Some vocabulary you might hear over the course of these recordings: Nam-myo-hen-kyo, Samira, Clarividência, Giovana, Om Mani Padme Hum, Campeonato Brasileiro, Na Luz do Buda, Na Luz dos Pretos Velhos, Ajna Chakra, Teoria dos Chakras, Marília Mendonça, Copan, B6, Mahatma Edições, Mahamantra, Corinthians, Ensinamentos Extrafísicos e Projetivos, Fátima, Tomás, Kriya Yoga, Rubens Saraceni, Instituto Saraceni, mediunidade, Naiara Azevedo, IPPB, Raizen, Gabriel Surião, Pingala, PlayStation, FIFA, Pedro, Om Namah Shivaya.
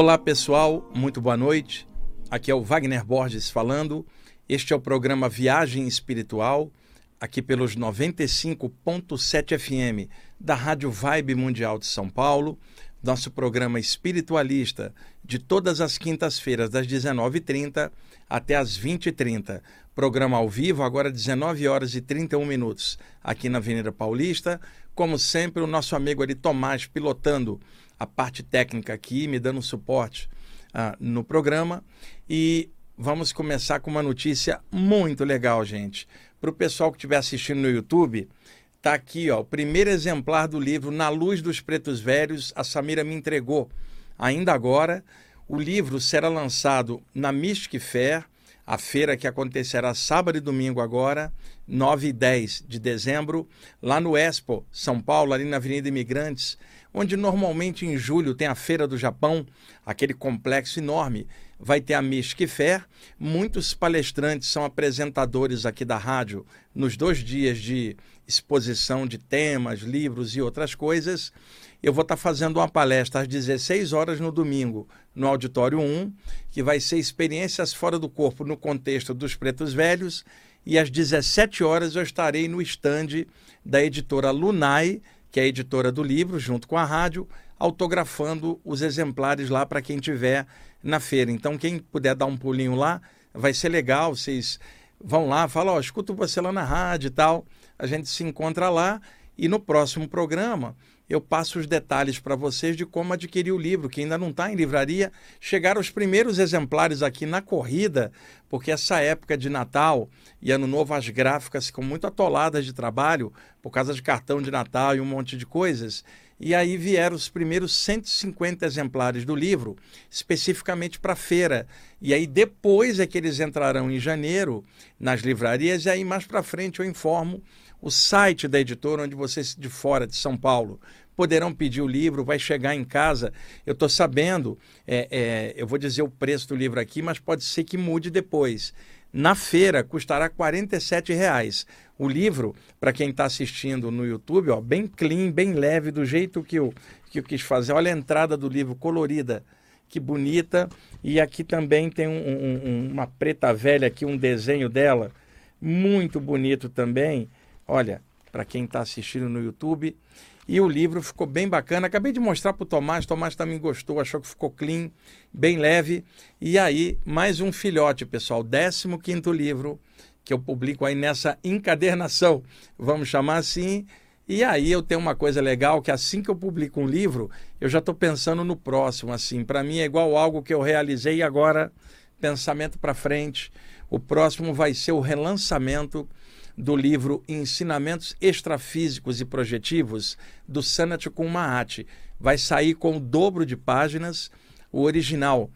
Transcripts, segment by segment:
Olá pessoal, muito boa noite, aqui é o Wagner Borges falando, este é o programa Viagem Espiritual, aqui pelos 95.7 FM da Rádio Vibe Mundial de São Paulo, nosso programa espiritualista de todas as quintas-feiras das 19h30 até as 20h30, programa ao vivo agora 19h31, aqui na Avenida Paulista, como sempre o nosso amigo ali Tomás pilotando a parte técnica aqui, me dando suporte no programa. E vamos começar com uma notícia muito legal, gente. Para o pessoal que estiver assistindo no YouTube, está aqui ó, o primeiro exemplar do livro Na Luz dos Pretos Velhos, a Samira me entregou. Ainda agora, o livro será lançado na Mystic Fair, a feira que acontecerá sábado e domingo agora, 9 e 10 de dezembro, lá no Expo São Paulo, ali na Avenida Imigrantes, onde normalmente em julho tem a Feira do Japão, aquele complexo enorme, vai ter a Mystic Fair. Muitos palestrantes são apresentadores aqui da rádio nos 2 dias de exposição de temas, livros e outras coisas. Eu vou estar fazendo uma palestra às 16h no domingo, no Auditório 1, que vai ser Experiências Fora do Corpo no Contexto dos Pretos Velhos, e às 17h eu estarei no estande da editora Lunai, que é a editora do livro, junto com a rádio, autografando os exemplares lá para quem tiver na feira. Então, quem puder dar um pulinho lá, vai ser legal, vocês vão lá, falam, ó, escuto você lá na rádio e tal, a gente se encontra lá, e no próximo programa eu passo os detalhes para vocês de como adquirir o livro, que ainda não está em livraria. Chegaram os primeiros exemplares aqui na corrida, porque essa época de Natal e Ano Novo as gráficas ficam muito atoladas de trabalho, por causa de cartão de Natal e um monte de coisas. E aí vieram os primeiros 150 exemplares do livro, especificamente para a feira. E aí depois é que eles entrarão em janeiro nas livrarias, e aí mais para frente eu informo o site da editora, onde vocês de fora de São Paulo poderão pedir o livro, vai chegar em casa. Eu estou sabendo, eu vou dizer o preço do livro aqui, mas pode ser que mude depois. Na feira custará R$ 47,00. O livro, para quem está assistindo no YouTube, ó, bem clean, bem leve, do jeito que eu quis fazer. Olha a entrada do livro colorida, que bonita. E aqui também tem uma preta velha aqui, um desenho dela, muito bonito também. Olha, para quem está assistindo no YouTube. E o livro ficou bem bacana. Acabei de mostrar para o Tomás. Tomás também gostou, achou que ficou clean, bem leve. E aí, mais um filhote, pessoal. 15º livro que eu publico aí nessa encadernação, vamos chamar assim. E aí eu tenho uma coisa legal, que assim que eu publico um livro, eu já estou pensando no próximo. Assim, para mim é igual algo que eu realizei e agora, pensamento para frente. O próximo vai ser o relançamento do livro Ensinamentos Extrafísicos e Projetivos, do Sanat Kumara. Vai sair com o dobro de páginas. O original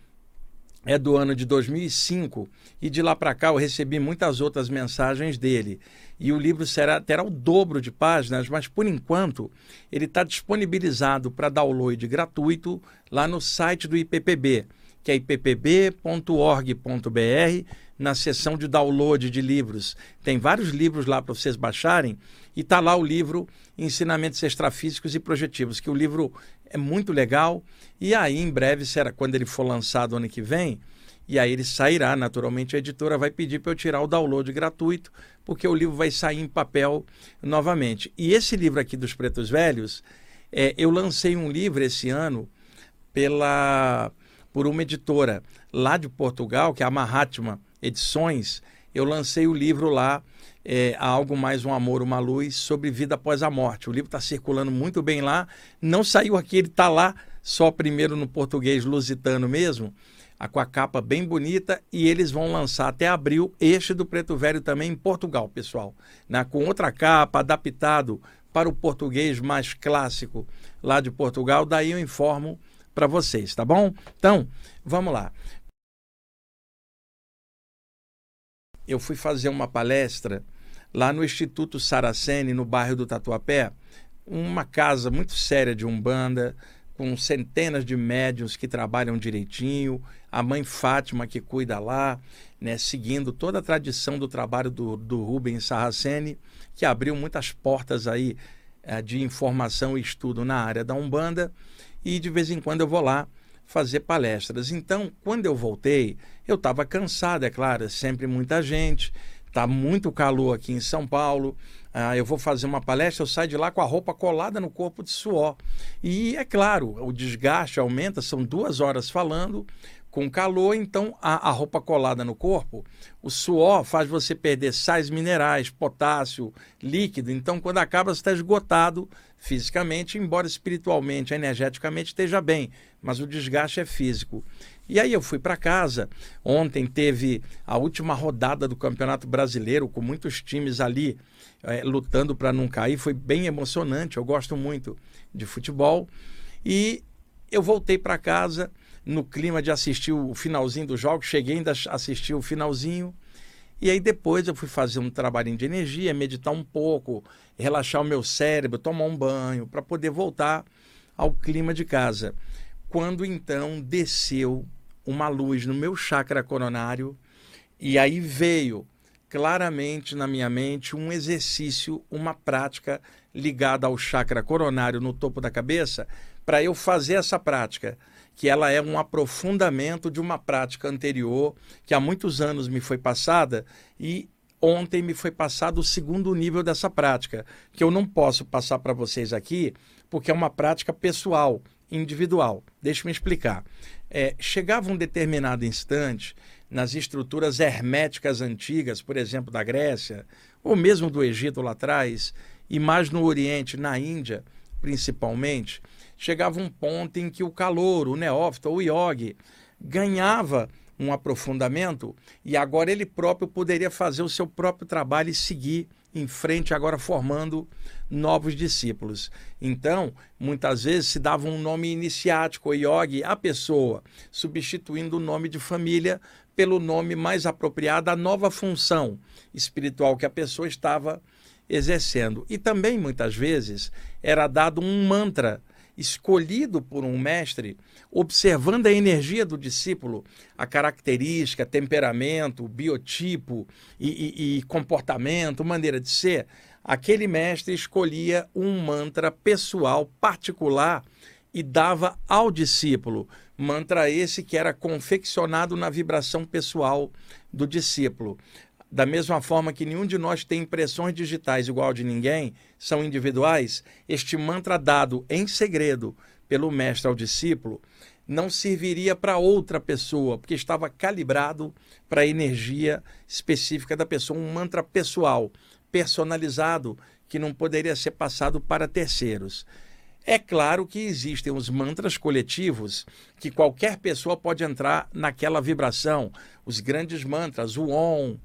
é do ano de 2005 e de lá para cá eu recebi muitas outras mensagens dele. E o livro terá o dobro de páginas, mas por enquanto ele está disponibilizado para download gratuito lá no site do IPPB, que é ippb.org.br, na seção de download de livros. Tem vários livros lá para vocês baixarem, e está lá o livro Ensinamentos Extrafísicos e Projetivos, que o livro é muito legal, e aí em breve, será quando ele for lançado ano que vem, e aí ele sairá, naturalmente a editora vai pedir para eu tirar o download gratuito, porque o livro vai sair em papel novamente. E esse livro aqui dos Pretos Velhos, eu lancei um livro esse ano por uma editora lá de Portugal, que é a Mahatma Edições. Eu lancei o livro lá, Algo Mais Um Amor, Uma Luz, sobre vida após a morte. O livro está circulando muito bem lá, não saiu aqui, ele está lá, só primeiro no português lusitano mesmo, com a capa bem bonita, e eles vão lançar até abril este do Preto Velho também em Portugal, pessoal, né? Com outra capa, adaptado para o português mais clássico lá de Portugal, daí eu informo para vocês, tá bom? Então, vamos lá. Eu fui fazer uma palestra lá no Instituto Saraceni, no bairro do Tatuapé, uma casa muito séria de Umbanda, com centenas de médiuns que trabalham direitinho, a mãe Fátima que cuida lá, né, seguindo toda a tradição do trabalho do Rubens Saraceni, que abriu muitas portas aí de informação e estudo na área da Umbanda. E de vez em quando eu vou lá fazer palestras. Então, quando eu voltei, eu estava cansado, é claro, sempre muita gente, está muito calor aqui em São Paulo, eu vou fazer uma palestra, eu saio de lá com a roupa colada no corpo de suor. E, é claro, o desgaste aumenta, são 2 horas falando, com calor, então a roupa colada no corpo, o suor faz você perder sais minerais, potássio, líquido. Então, quando acaba, você está esgotado fisicamente, embora espiritualmente, energeticamente esteja bem, mas o desgaste é físico. E aí eu fui para casa, ontem teve a última rodada do Campeonato Brasileiro, com muitos times ali lutando para não cair, foi bem emocionante, eu gosto muito de futebol. E eu voltei para casa no clima de assistir o finalzinho do jogo, cheguei ainda a assistir o finalzinho, e aí depois eu fui fazer um trabalhinho de energia, meditar um pouco, relaxar o meu cérebro, tomar um banho, para poder voltar ao clima de casa. Quando então desceu uma luz no meu chakra coronário, e aí veio claramente na minha mente um exercício, uma prática ligada ao chakra coronário no topo da cabeça, para eu fazer essa prática, que ela é um aprofundamento de uma prática anterior que há muitos anos me foi passada, e ontem me foi passado o segundo nível dessa prática, que eu não posso passar para vocês aqui, porque é uma prática pessoal, individual. Deixa eu explicar. Chegava um determinado instante nas estruturas herméticas antigas, por exemplo, da Grécia, ou mesmo do Egito lá atrás, e mais no Oriente, na Índia, principalmente, chegava um ponto em que o calouro, o neófito ou o yogi ganhava um aprofundamento e agora ele próprio poderia fazer o seu próprio trabalho e seguir em frente, agora formando novos discípulos. Então, muitas vezes se dava um nome iniciático, ou yogi, à pessoa, substituindo o nome de família pelo nome mais apropriado à nova função espiritual que a pessoa estava exercendo. E também, muitas vezes, era dado um mantra escolhido por um mestre, observando a energia do discípulo, a característica, temperamento, biotipo e comportamento, maneira de ser. Aquele mestre escolhia um mantra pessoal, particular, e dava ao discípulo. Mantra esse que era confeccionado na vibração pessoal do discípulo. Da mesma forma que nenhum de nós tem impressões digitais igual de ninguém, são individuais, este mantra dado em segredo pelo mestre ao discípulo não serviria para outra pessoa, porque estava calibrado para a energia específica da pessoa, um mantra pessoal, personalizado, que não poderia ser passado para terceiros. É claro que existem os mantras coletivos, que qualquer pessoa pode entrar naquela vibração, os grandes mantras, o Om,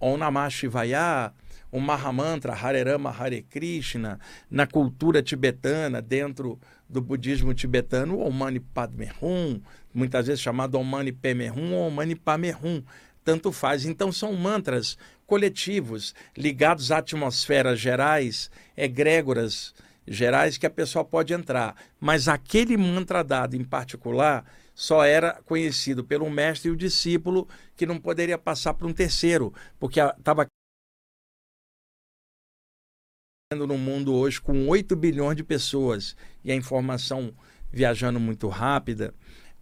Om Namah Shivaya, o Mahamantra, Hare Rama Hare Krishna, na cultura tibetana, dentro do budismo tibetano, Om Mani Padme Hum, muitas vezes chamado Om Mani Padme Hum ou Om Mani Padme Hum, tanto faz. Então são mantras coletivos, ligados a atmosferas gerais, egrégoras gerais, que a pessoa pode entrar. Mas aquele mantra dado em particular só era conhecido pelo mestre e o discípulo, que não poderia passar para um terceiro, porque estava no mundo hoje com 8 bilhões de pessoas e a informação viajando muito rápida.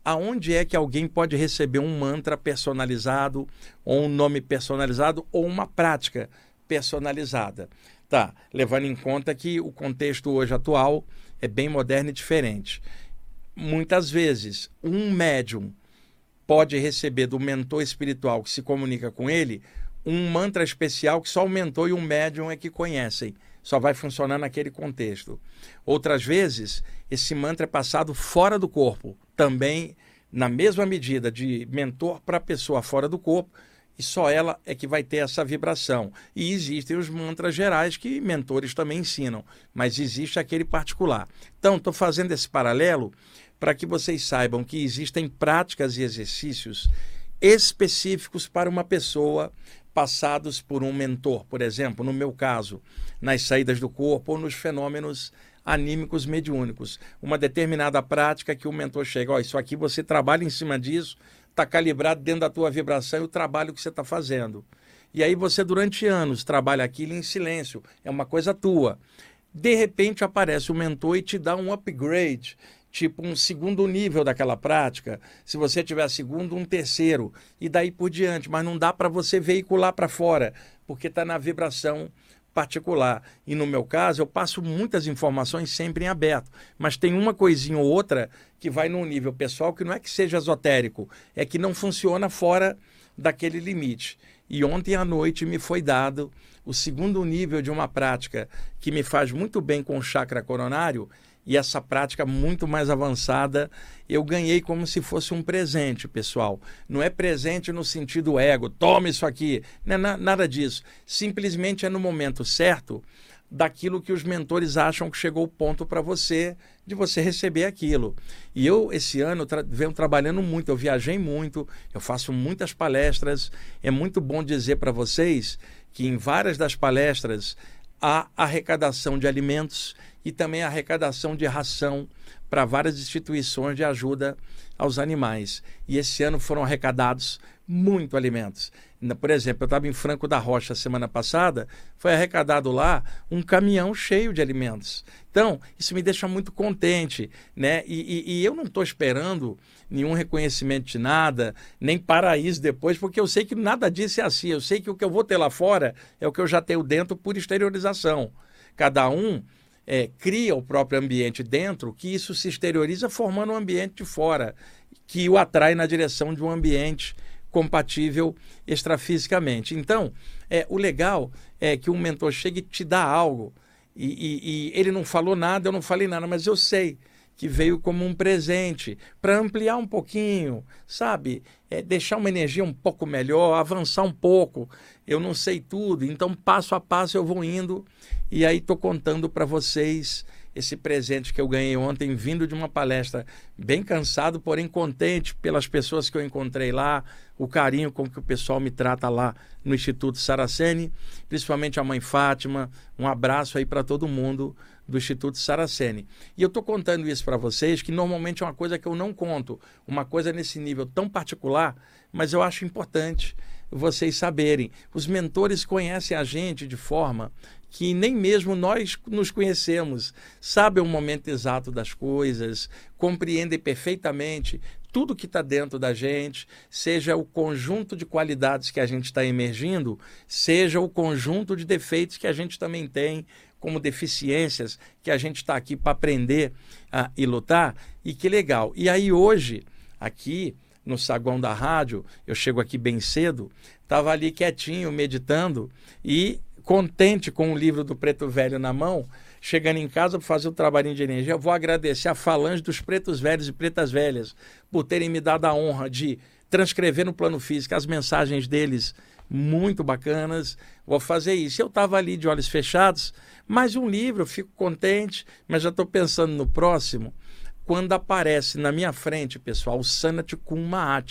Aonde é que alguém pode receber um mantra personalizado, ou um nome personalizado, ou uma prática personalizada? Tá, levando em conta que o contexto hoje atual é bem moderno e diferente. Muitas vezes, um médium pode receber do mentor espiritual que se comunica com ele um mantra especial que só o mentor e o médium é que conhecem. Só vai funcionar naquele contexto. Outras vezes, esse mantra é passado fora do corpo, também na mesma medida de mentor para pessoa fora do corpo, e só ela é que vai ter essa vibração. E existem os mantras gerais que mentores também ensinam, mas existe aquele particular. Então, estou fazendo esse paralelo para que vocês saibam que existem práticas e exercícios específicos para uma pessoa, passados por um mentor, por exemplo, no meu caso, nas saídas do corpo ou nos fenômenos anímicos mediúnicos. Uma determinada prática que o mentor chega, ó, isso aqui você trabalha em cima disso, está calibrado dentro da tua vibração e o trabalho que você está fazendo. E aí você, durante anos, trabalha aquilo em silêncio, é uma coisa tua. De repente aparece o mentor e te dá um upgrade, tipo um segundo nível daquela prática, se você tiver segundo, um terceiro, e daí por diante, mas não dá para você veicular para fora, porque está na vibração particular. E no meu caso, eu passo muitas informações sempre em aberto, mas tem uma coisinha ou outra que vai num nível pessoal que não é que seja esotérico, é que não funciona fora daquele limite. E ontem à noite me foi dado o segundo nível de uma prática que me faz muito bem com o chakra coronário, e essa prática muito mais avançada eu ganhei como se fosse um presente, pessoal. Não é presente no sentido ego, toma isso aqui, não é nada disso. Simplesmente é no momento certo daquilo que os mentores acham que chegou o ponto para você, de você receber aquilo. E eu, esse ano, venho trabalhando muito, eu viajei muito, eu faço muitas palestras. É muito bom dizer para vocês que em várias das palestras há arrecadação de alimentos e também a arrecadação de ração para várias instituições de ajuda aos animais. E esse ano foram arrecadados muito alimentos. Por exemplo, eu estava em Franco da Rocha semana passada, foi arrecadado lá um caminhão cheio de alimentos. Então, isso me deixa muito contente, né? E eu não estou esperando nenhum reconhecimento de nada, nem paraíso depois, porque eu sei que nada disso é assim. Eu sei que o que eu vou ter lá fora é o que eu já tenho dentro por exteriorização. Cada um cria o próprio ambiente dentro, que isso se exterioriza formando um ambiente de fora, que o atrai na direção de um ambiente compatível extrafisicamente. Então, o legal é que um mentor chegue e te dá algo, e ele não falou nada, eu não falei nada, mas eu sei que veio como um presente, para ampliar um pouquinho, sabe? Deixar uma energia um pouco melhor, avançar um pouco. Eu não sei tudo, então passo a passo eu vou indo, e aí estou contando para vocês esse presente que eu ganhei ontem, vindo de uma palestra, bem cansado, porém contente pelas pessoas que eu encontrei lá, o carinho com que o pessoal me trata lá no Instituto Saraceni, principalmente a mãe Fátima. Um abraço aí para todo mundo do Instituto Saraceni. E eu estou contando isso para vocês, que normalmente é uma coisa que eu não conto, uma coisa nesse nível tão particular, mas eu acho importante vocês saberem. Os mentores conhecem a gente de forma que nem mesmo nós nos conhecemos, sabem o momento exato das coisas, compreendem perfeitamente tudo que está dentro da gente, seja o conjunto de qualidades que a gente está emergindo, seja o conjunto de defeitos que a gente também tem, como deficiências, que a gente está aqui para aprender e lutar. E que legal. E aí hoje, aqui no saguão da rádio, eu chego aqui bem cedo, estava ali quietinho, meditando, e contente com o livro do Preto Velho na mão, chegando em casa para fazer o trabalhinho de energia. Eu vou agradecer a falange dos pretos velhos e pretas velhas por terem me dado a honra de transcrever no plano físico as mensagens deles, muito bacanas. Vou fazer isso. Eu estava ali de olhos fechados, mais um livro, fico contente, mas já estou pensando no próximo, quando aparece na minha frente, pessoal, o Sanat Kumara,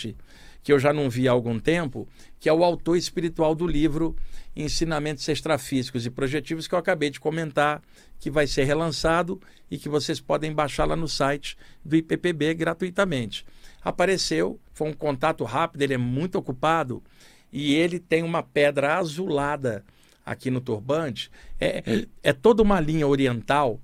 que eu já não vi há algum tempo, que é o autor espiritual do livro Ensinamentos Extrafísicos e Projetivos, que eu acabei de comentar, que vai ser relançado e que vocês podem baixar lá no site do IPPB gratuitamente. Apareceu, foi um contato rápido, ele é muito ocupado, e ele tem uma pedra azulada aqui no turbante. É toda uma linha oriental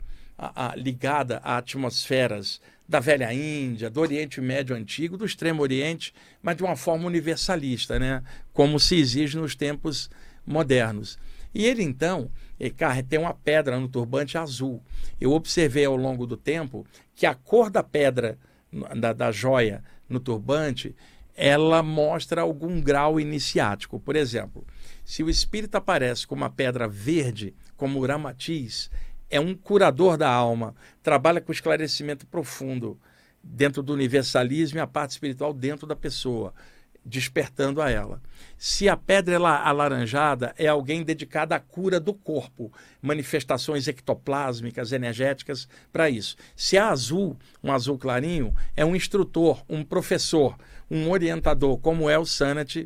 ligada a atmosferas da Velha Índia, do Oriente Médio Antigo, do Extremo Oriente, mas de uma forma universalista, né? Como se exige nos tempos modernos. E ele, então, tem uma pedra no turbante azul. Eu observei ao longo do tempo que a cor da pedra, da joia no turbante, ela mostra algum grau iniciático. Por exemplo, se o espírito aparece com uma pedra verde, como o Ramatiz, é um curador da alma, trabalha com esclarecimento profundo dentro do universalismo e a parte espiritual dentro da pessoa, despertando a ela. Se a pedra é alaranjada, é alguém dedicado à cura do corpo, manifestações ectoplásmicas, energéticas, para isso. Se é azul, um azul clarinho, é um instrutor, um professor, um orientador, como é o Sanat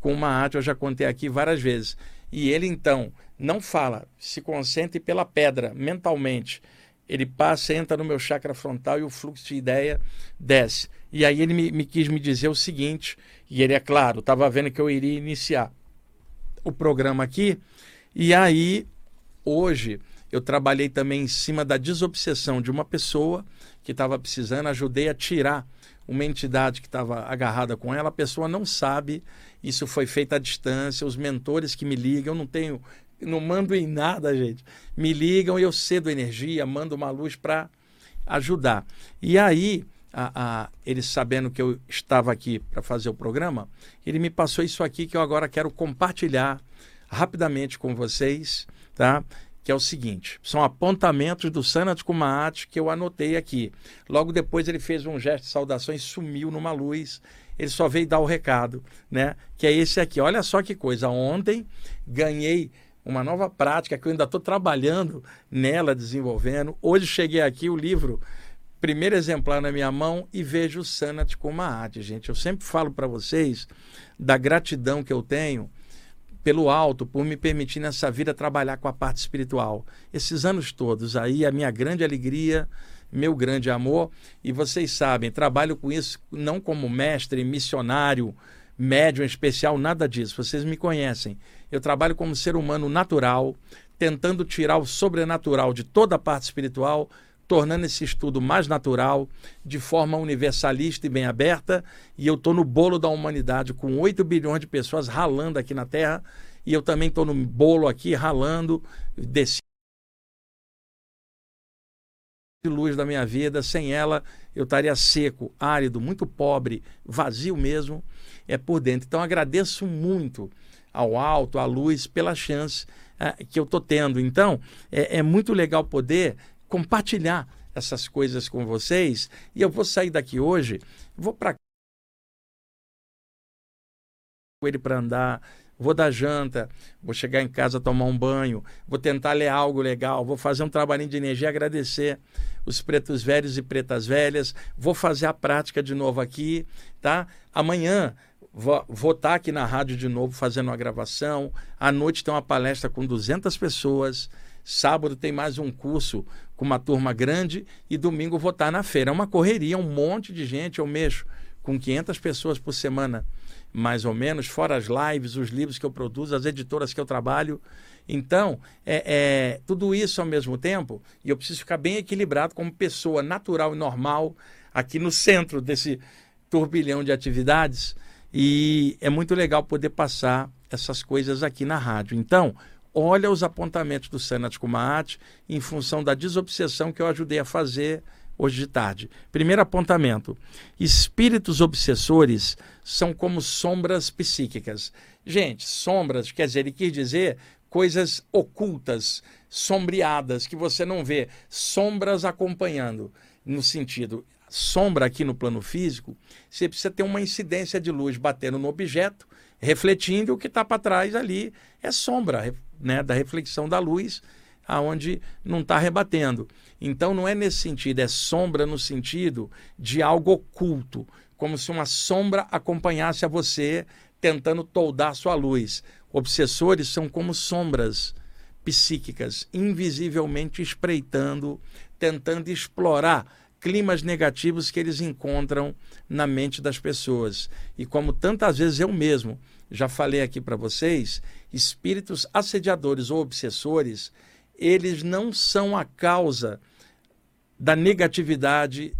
Kumara, eu já contei aqui várias vezes. E ele, então, não fala, se concentre pela pedra, mentalmente. Ele passa, entra no meu chakra frontal e o fluxo de ideia desce. E aí ele me quis me dizer o seguinte, e ele, é claro, estava vendo que eu iria iniciar o programa aqui. E aí, hoje, Eu trabalhei também em cima da desobsessão de uma pessoa que estava precisando, ajudei a tirar uma entidade que estava agarrada com ela, a pessoa não sabe, isso foi feito à distância, os mentores que me ligam, eu não tenho, não mando em nada, gente, me ligam e eu cedo energia, mando uma luz para ajudar. E aí, ele sabendo que eu estava aqui para fazer o programa, ele me passou isso aqui que eu agora quero compartilhar rapidamente com vocês, tá? Que é o seguinte, são apontamentos do Sanat Kumara que eu anotei aqui. Logo depois ele fez um gesto de saudação e sumiu numa luz. Ele só veio dar o recado, né? Que é esse aqui. Olha só que coisa. Ontem ganhei uma nova prática que eu ainda estou trabalhando nela, desenvolvendo. Hoje cheguei aqui, o livro, primeiro exemplar na minha mão, e vejo o Sanat Kumara. Gente, eu sempre falo para vocês da gratidão que eu tenho pelo alto, por me permitir nessa vida trabalhar com a parte espiritual. Esses anos todos aí, a minha grande alegria, meu grande amor, e vocês sabem, trabalho com isso não como mestre, missionário, médium especial, nada disso, vocês me conhecem. Eu trabalho como ser humano natural, tentando tirar o sobrenatural de toda a parte espiritual, tornando esse estudo mais natural, de forma universalista e bem aberta, e eu estou no bolo da humanidade, com 8 bilhões de pessoas ralando aqui na Terra, e eu também estou no bolo aqui, ralando, desci de luz da minha vida, sem ela eu estaria seco, árido, muito pobre, vazio mesmo, é por dentro. Então agradeço muito ao alto, à luz, pela chance que eu estou tendo. Então é muito legal poder compartilhar essas coisas com vocês, e eu vou sair daqui hoje, vou para ele para andar, vou dar janta, vou chegar em casa, tomar um banho, vou tentar ler algo legal, vou fazer um trabalhinho de energia, agradecer os pretos velhos e pretas velhas, vou fazer a prática de novo aqui, tá? Amanhã vou estar aqui na rádio de novo fazendo uma gravação, à noite tem uma palestra com 200 pessoas, sábado tem mais um curso com uma turma grande e domingo vou estar na feira. É uma correria, um monte de gente. Eu mexo com 500 pessoas por semana, mais ou menos, fora as lives, os livros que eu produzo, as editoras que eu trabalho. Então, tudo isso ao mesmo tempo, e eu preciso ficar bem equilibrado como pessoa natural e normal, aqui no centro desse turbilhão de atividades. E é muito legal poder passar essas coisas aqui na rádio. Então, olha os apontamentos do Sanat Kumara em função da desobsessão que eu ajudei a fazer hoje de tarde. Primeiro apontamento: espíritos obsessores são como sombras psíquicas. Gente, sombras, quer dizer, ele quis dizer coisas ocultas, sombreadas, que você não vê, sombras acompanhando, no sentido, sombra aqui no plano físico, você precisa ter uma incidência de luz batendo no objeto, refletindo o que está para trás ali, é sombra, né, da reflexão da luz, aonde não está rebatendo. Então não é nesse sentido, é sombra no sentido de algo oculto, como se uma sombra acompanhasse a você tentando toldar sua luz. Obsessores são como sombras psíquicas, invisivelmente espreitando, tentando explorar climas negativos que eles encontram na mente das pessoas. E como tantas vezes eu mesmo já falei aqui para vocês, espíritos assediadores ou obsessores, eles não são a causa da negatividade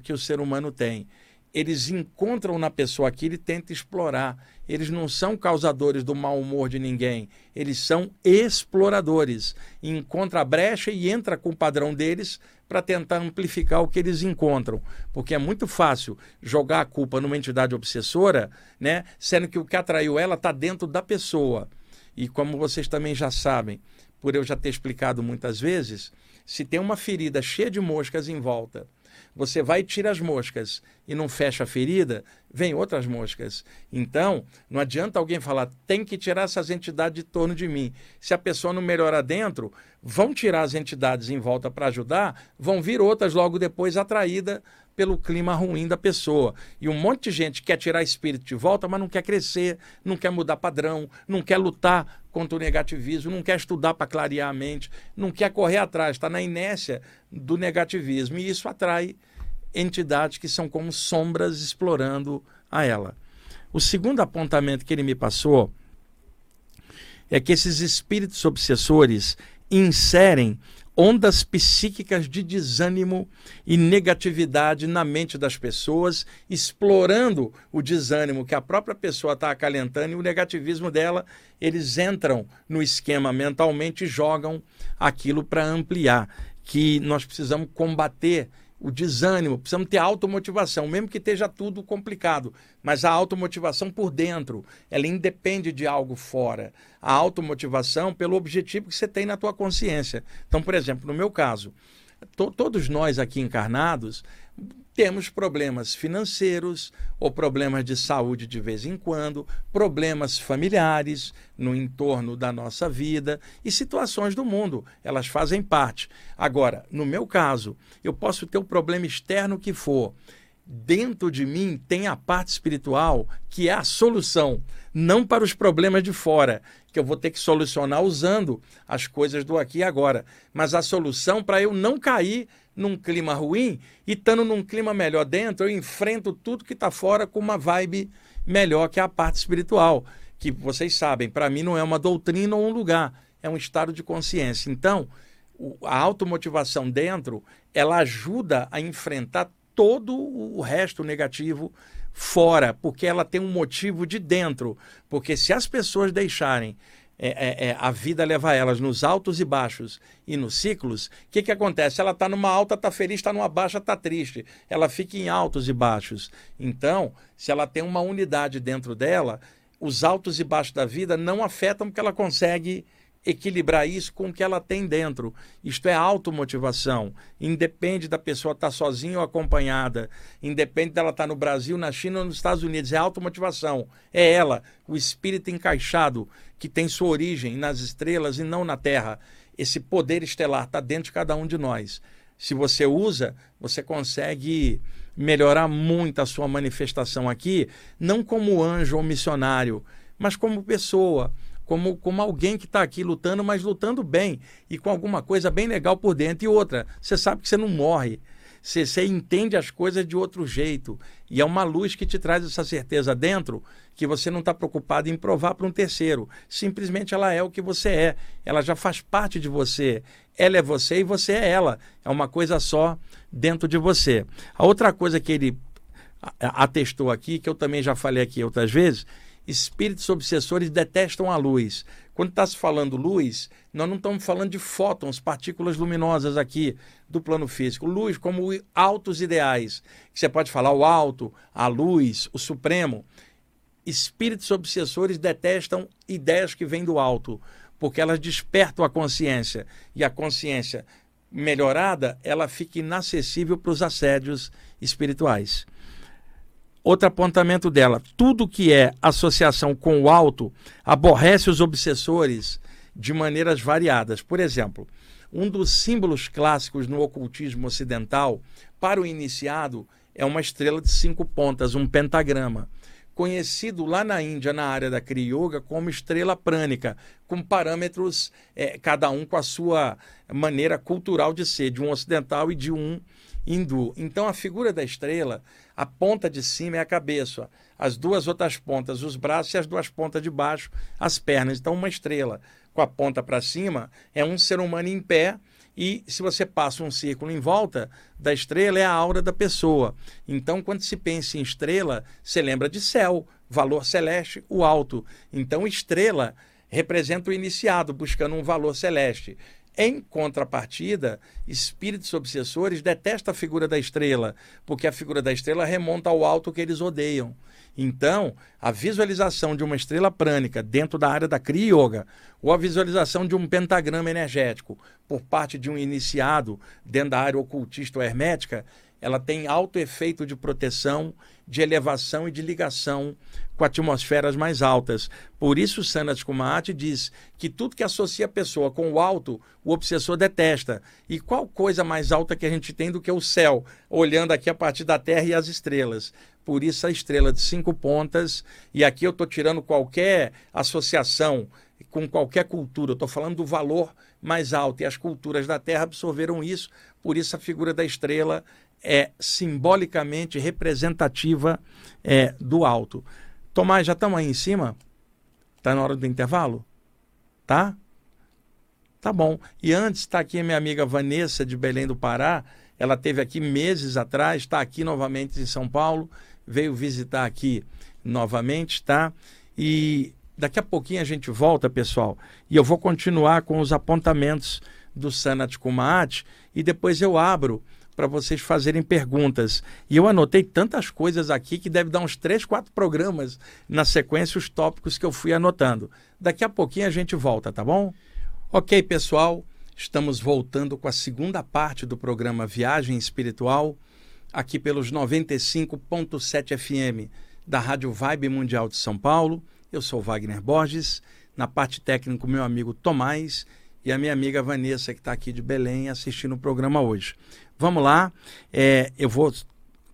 que o ser humano tem. Eles encontram na pessoa aquilo e tentam explorar. Eles não são causadores do mau humor de ninguém. Eles são exploradores. Encontra a brecha e entra com o padrão deles para tentar amplificar o que eles encontram. Porque é muito fácil jogar a culpa numa entidade obsessora, né? Sendo que o que atraiu ela está dentro da pessoa. E como vocês também já sabem, por eu já ter explicado muitas vezes, se tem uma ferida cheia de moscas em volta, você vai e tira as moscas e não fecha a ferida, vem outras moscas. Então, não adianta alguém falar, tem que tirar essas entidades de torno de mim. Se a pessoa não melhorar dentro, vão tirar as entidades em volta para ajudar, vão vir outras logo depois atraídas pelo clima ruim da pessoa. E um monte de gente quer tirar espírito de volta, mas não quer crescer, não quer mudar padrão, não quer lutar contra o negativismo, não quer estudar para clarear a mente, não quer correr atrás, está na inércia do negativismo. E isso atrai entidades que são como sombras explorando a ela. O segundo apontamento que ele me passou é que esses espíritos obsessores, inserem ondas psíquicas de desânimo e negatividade na mente das pessoas, explorando o desânimo que a própria pessoa está acalentando e o negativismo dela. Eles entram no esquema mentalmente e jogam aquilo para ampliar, que nós precisamos combater o desânimo, precisamos ter automotivação, mesmo que esteja tudo complicado, mas a automotivação por dentro, ela independe de algo fora. A automotivação pelo objetivo que você tem na tua consciência. Então, por exemplo, no meu caso, todos nós aqui encarnados temos problemas financeiros ou problemas de saúde de vez em quando, problemas familiares no entorno da nossa vida e situações do mundo, elas fazem parte. Agora, no meu caso, eu posso ter um problema externo que for. Dentro de mim tem a parte espiritual que é a solução, não para os problemas de fora, que eu vou ter que solucionar usando as coisas do aqui e agora, mas a solução para eu não cair num clima ruim e estando num clima melhor dentro, eu enfrento tudo que está fora com uma vibe melhor, que é a parte espiritual, que vocês sabem, para mim não é uma doutrina ou um lugar, é um estado de consciência. Então, a automotivação dentro, ela ajuda a enfrentar todo o resto negativo fora, porque ela tem um motivo de dentro, porque se as pessoas deixarem a vida levar elas nos altos e baixos e nos ciclos, o que acontece? Ela está numa alta, está feliz, está numa baixa, está triste. Ela fica em altos e baixos. Então, se ela tem uma unidade dentro dela, os altos e baixos da vida não afetam porque ela consegue equilibrar isso com o que ela tem dentro. Isto é automotivação. Independe da pessoa estar sozinha ou acompanhada. Independe dela estar no Brasil, na China ou nos Estados Unidos. É automotivação. É ela, o espírito encaixado, que tem sua origem nas estrelas e não na Terra. Esse poder estelar está dentro de cada um de nós. Se você usa, você consegue melhorar muito a sua manifestação aqui, não como anjo ou missionário, mas como pessoa. Como alguém que está aqui lutando, mas lutando bem e com alguma coisa bem legal por dentro. E outra, você sabe que você não morre, você entende as coisas de outro jeito. E é uma luz que te traz essa certeza dentro, que você não está preocupado em provar para um terceiro. Simplesmente ela é o que você é, ela já faz parte de você. Ela é você e você é ela. É uma coisa só dentro de você. A outra coisa que ele atestou aqui, que eu também já falei aqui outras vezes, espíritos obsessores detestam a luz. Quando está se falando luz, nós não estamos falando de fótons, partículas luminosas aqui do plano físico. Luz como altos ideais, que você pode falar o alto, a luz, o supremo. Espíritos obsessores detestam ideias que vêm do alto, porque elas despertam a consciência. E a consciência melhorada, ela fica inacessível para os assédios espirituais. Outro apontamento dela, tudo que é associação com o alto aborrece os obsessores de maneiras variadas. Por exemplo, um dos símbolos clássicos no ocultismo ocidental, para o iniciado, é uma estrela de 5 pontas, um pentagrama, conhecido lá na Índia, na área da Kriya Yoga, como estrela prânica, com parâmetros, cada um com a sua maneira cultural de ser, de um ocidental e de um hindu. Então, a figura da estrela, a ponta de cima é a cabeça, as duas outras pontas, os braços, e as duas pontas de baixo, as pernas. Então, uma estrela com a ponta para cima é um ser humano em pé, e se você passa um círculo em volta da estrela, é a aura da pessoa. Então, quando se pensa em estrela, se lembra de céu, valor celeste, o alto. Então, estrela representa o iniciado buscando um valor celeste. Em contrapartida, espíritos obsessores detestam a figura da estrela, porque a figura da estrela remonta ao alto que eles odeiam. Então, a visualização de uma estrela prânica dentro da área da Kriya Yoga, ou a visualização de um pentagrama energético por parte de um iniciado dentro da área ocultista ou hermética, ela tem alto efeito de proteção, de elevação e de ligação com atmosferas mais altas. Por isso, Sanat Kumara diz que tudo que associa a pessoa com o alto, o obsessor detesta. E qual coisa mais alta que a gente tem do que o céu, olhando aqui a partir da Terra e as estrelas? Por isso, a estrela de 5 pontas, e aqui eu estou tirando qualquer associação com qualquer cultura, eu estou falando do valor mais alto, e as culturas da Terra absorveram isso, por isso a figura da estrela é simbolicamente representativa do alto. Tomás, já estamos aí em cima? Está na hora do intervalo? Tá? Tá bom. E antes está aqui a minha amiga Vanessa, de Belém do Pará. Ela esteve aqui meses atrás, está aqui novamente em São Paulo, veio visitar aqui novamente, tá? E daqui a pouquinho a gente volta, pessoal, e eu vou continuar com os apontamentos do Sanat Kumara e depois eu abro para vocês fazerem perguntas. E eu anotei tantas coisas aqui que deve dar uns 3, 4 programas na sequência, os tópicos que eu fui anotando. Daqui a pouquinho a gente volta, tá bom? Ok, pessoal, estamos voltando com a segunda parte do programa Viagem Espiritual, aqui pelos 95.7 FM da Rádio Vibe Mundial de São Paulo. Eu sou Wagner Borges, na parte técnica meu amigo Tomás e a minha amiga Vanessa, que está aqui de Belém assistindo o programa hoje. Vamos lá, eu vou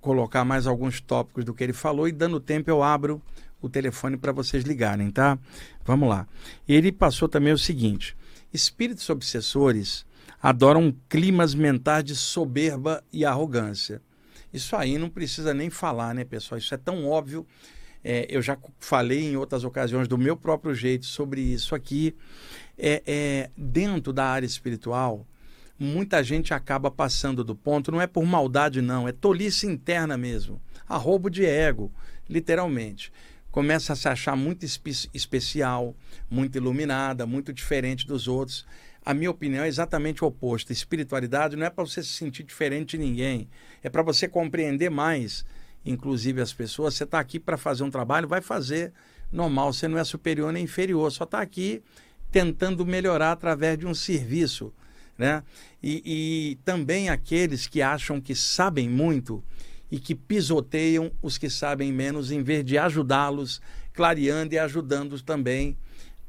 colocar mais alguns tópicos do que ele falou e, dando tempo, eu abro o telefone para vocês ligarem, tá? Vamos lá. Ele passou também o seguinte: espíritos obsessores adoram climas mentais de soberba e arrogância. Isso aí não precisa nem falar, né, pessoal? Isso é tão óbvio. Eu já falei em outras ocasiões do meu próprio jeito sobre isso aqui. Dentro da área espiritual, muita gente acaba passando do ponto, não é por maldade não, é tolice interna mesmo, arrobo de ego, literalmente. Começa a se achar muito especial, muito iluminada, muito diferente dos outros. A minha opinião é exatamente o oposto. Espiritualidade não é para você se sentir diferente de ninguém, é para você compreender mais, inclusive as pessoas. Você está aqui para fazer um trabalho, vai fazer normal, você não é superior nem inferior, só está aqui tentando melhorar através de um serviço, né? E também aqueles que acham que sabem muito e que pisoteiam os que sabem menos, em vez de ajudá-los, clareando e ajudando-os também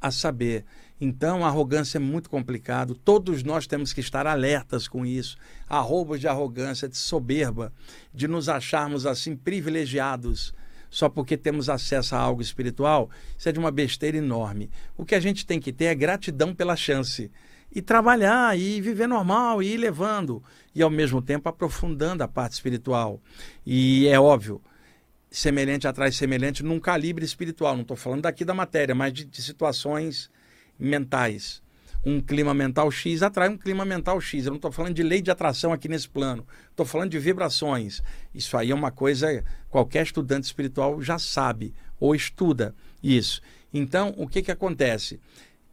a saber. Então, a arrogância é muito complicado. Todos nós temos que estar alertas com isso. Arrobos de arrogância, de soberba, de nos acharmos assim privilegiados só porque temos acesso a algo espiritual, isso é de uma besteira enorme. O que a gente tem que ter é gratidão pela chance, e trabalhar, e viver normal, e ir levando, e ao mesmo tempo aprofundando a parte espiritual. E é óbvio, semelhante atrai semelhante num calibre espiritual, não estou falando daqui da matéria, mas de situações mentais. Um clima mental X atrai um clima mental X. Eu não estou falando de lei de atração aqui nesse plano, estou falando de vibrações. Isso aí é uma coisa, qualquer estudante espiritual já sabe, ou estuda isso. Então, o que acontece?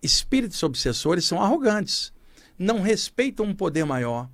Espíritos obsessores são arrogantes, não respeitam um poder maior,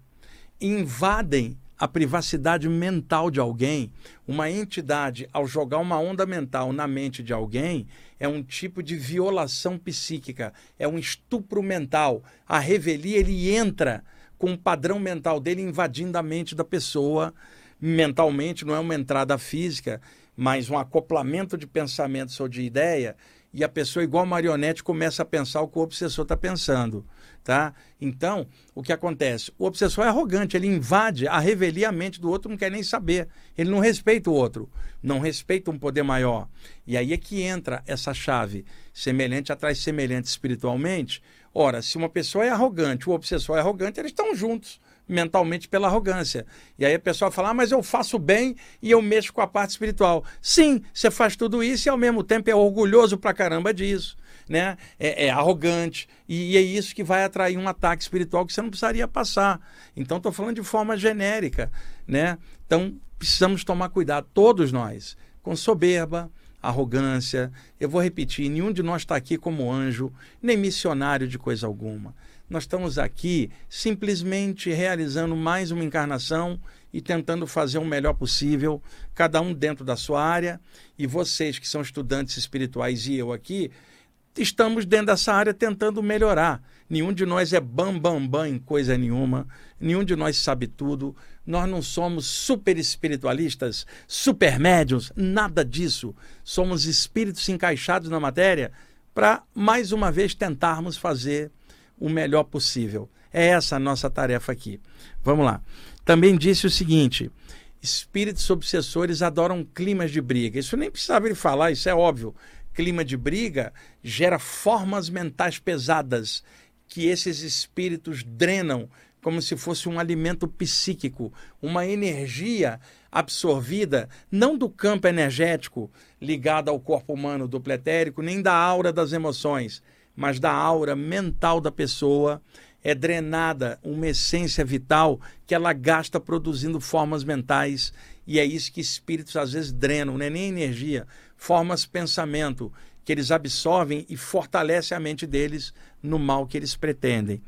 invadem a privacidade mental de alguém. Uma entidade, ao jogar uma onda mental na mente de alguém, é um tipo de violação psíquica, é um estupro mental. A revelia, ele entra com o padrão mental dele invadindo a mente da pessoa mentalmente. Não é uma entrada física, mas um acoplamento de pensamentos ou de ideia. E a pessoa, igual marionete, começa a pensar o que o obsessor está pensando, tá? Então, o que acontece? O obsessor é arrogante, ele invade a revelia, a mente do outro, não quer nem saber. Ele não respeita o outro, não respeita um poder maior. E aí é que entra essa chave. Semelhante atrai semelhante espiritualmente. Ora, se uma pessoa é arrogante, o obsessor é arrogante, eles estão juntos mentalmente pela arrogância. E aí a pessoa fala: mas eu faço bem e eu mexo com a parte espiritual. Sim, você faz tudo isso e ao mesmo tempo é orgulhoso pra caramba disso, né? É arrogante, e é isso que vai atrair um ataque espiritual que você não precisaria passar. Então, estou falando de forma genérica, né? Então, precisamos tomar cuidado, todos nós, com soberba, arrogância. Eu vou repetir, nenhum de nós está aqui como anjo, nem missionário de coisa alguma. Nós estamos aqui simplesmente realizando mais uma encarnação e tentando fazer o melhor possível, cada um dentro da sua área. E vocês que são estudantes espirituais e eu aqui, estamos dentro dessa área tentando melhorar. Nenhum de nós é bam em coisa nenhuma, nenhum de nós sabe tudo. Nós não somos super espiritualistas, super médiuns, nada disso. Somos espíritos encaixados na matéria para, mais uma vez, tentarmos fazer o melhor possível. É essa a nossa tarefa aqui. Vamos lá. Também disse o seguinte: espíritos obsessores adoram climas de briga. Isso nem precisava ele falar, isso é óbvio. Clima de briga gera formas mentais pesadas que esses espíritos drenam como se fosse um alimento psíquico, uma energia absorvida, não do campo energético ligado ao corpo humano, do pletérico, nem da aura das emoções, mas da aura mental da pessoa, é drenada uma essência vital que ela gasta produzindo formas mentais, e é isso que espíritos às vezes drenam, não é nem energia, formas pensamento, que eles absorvem e fortalecem a mente deles no mal que eles pretendem.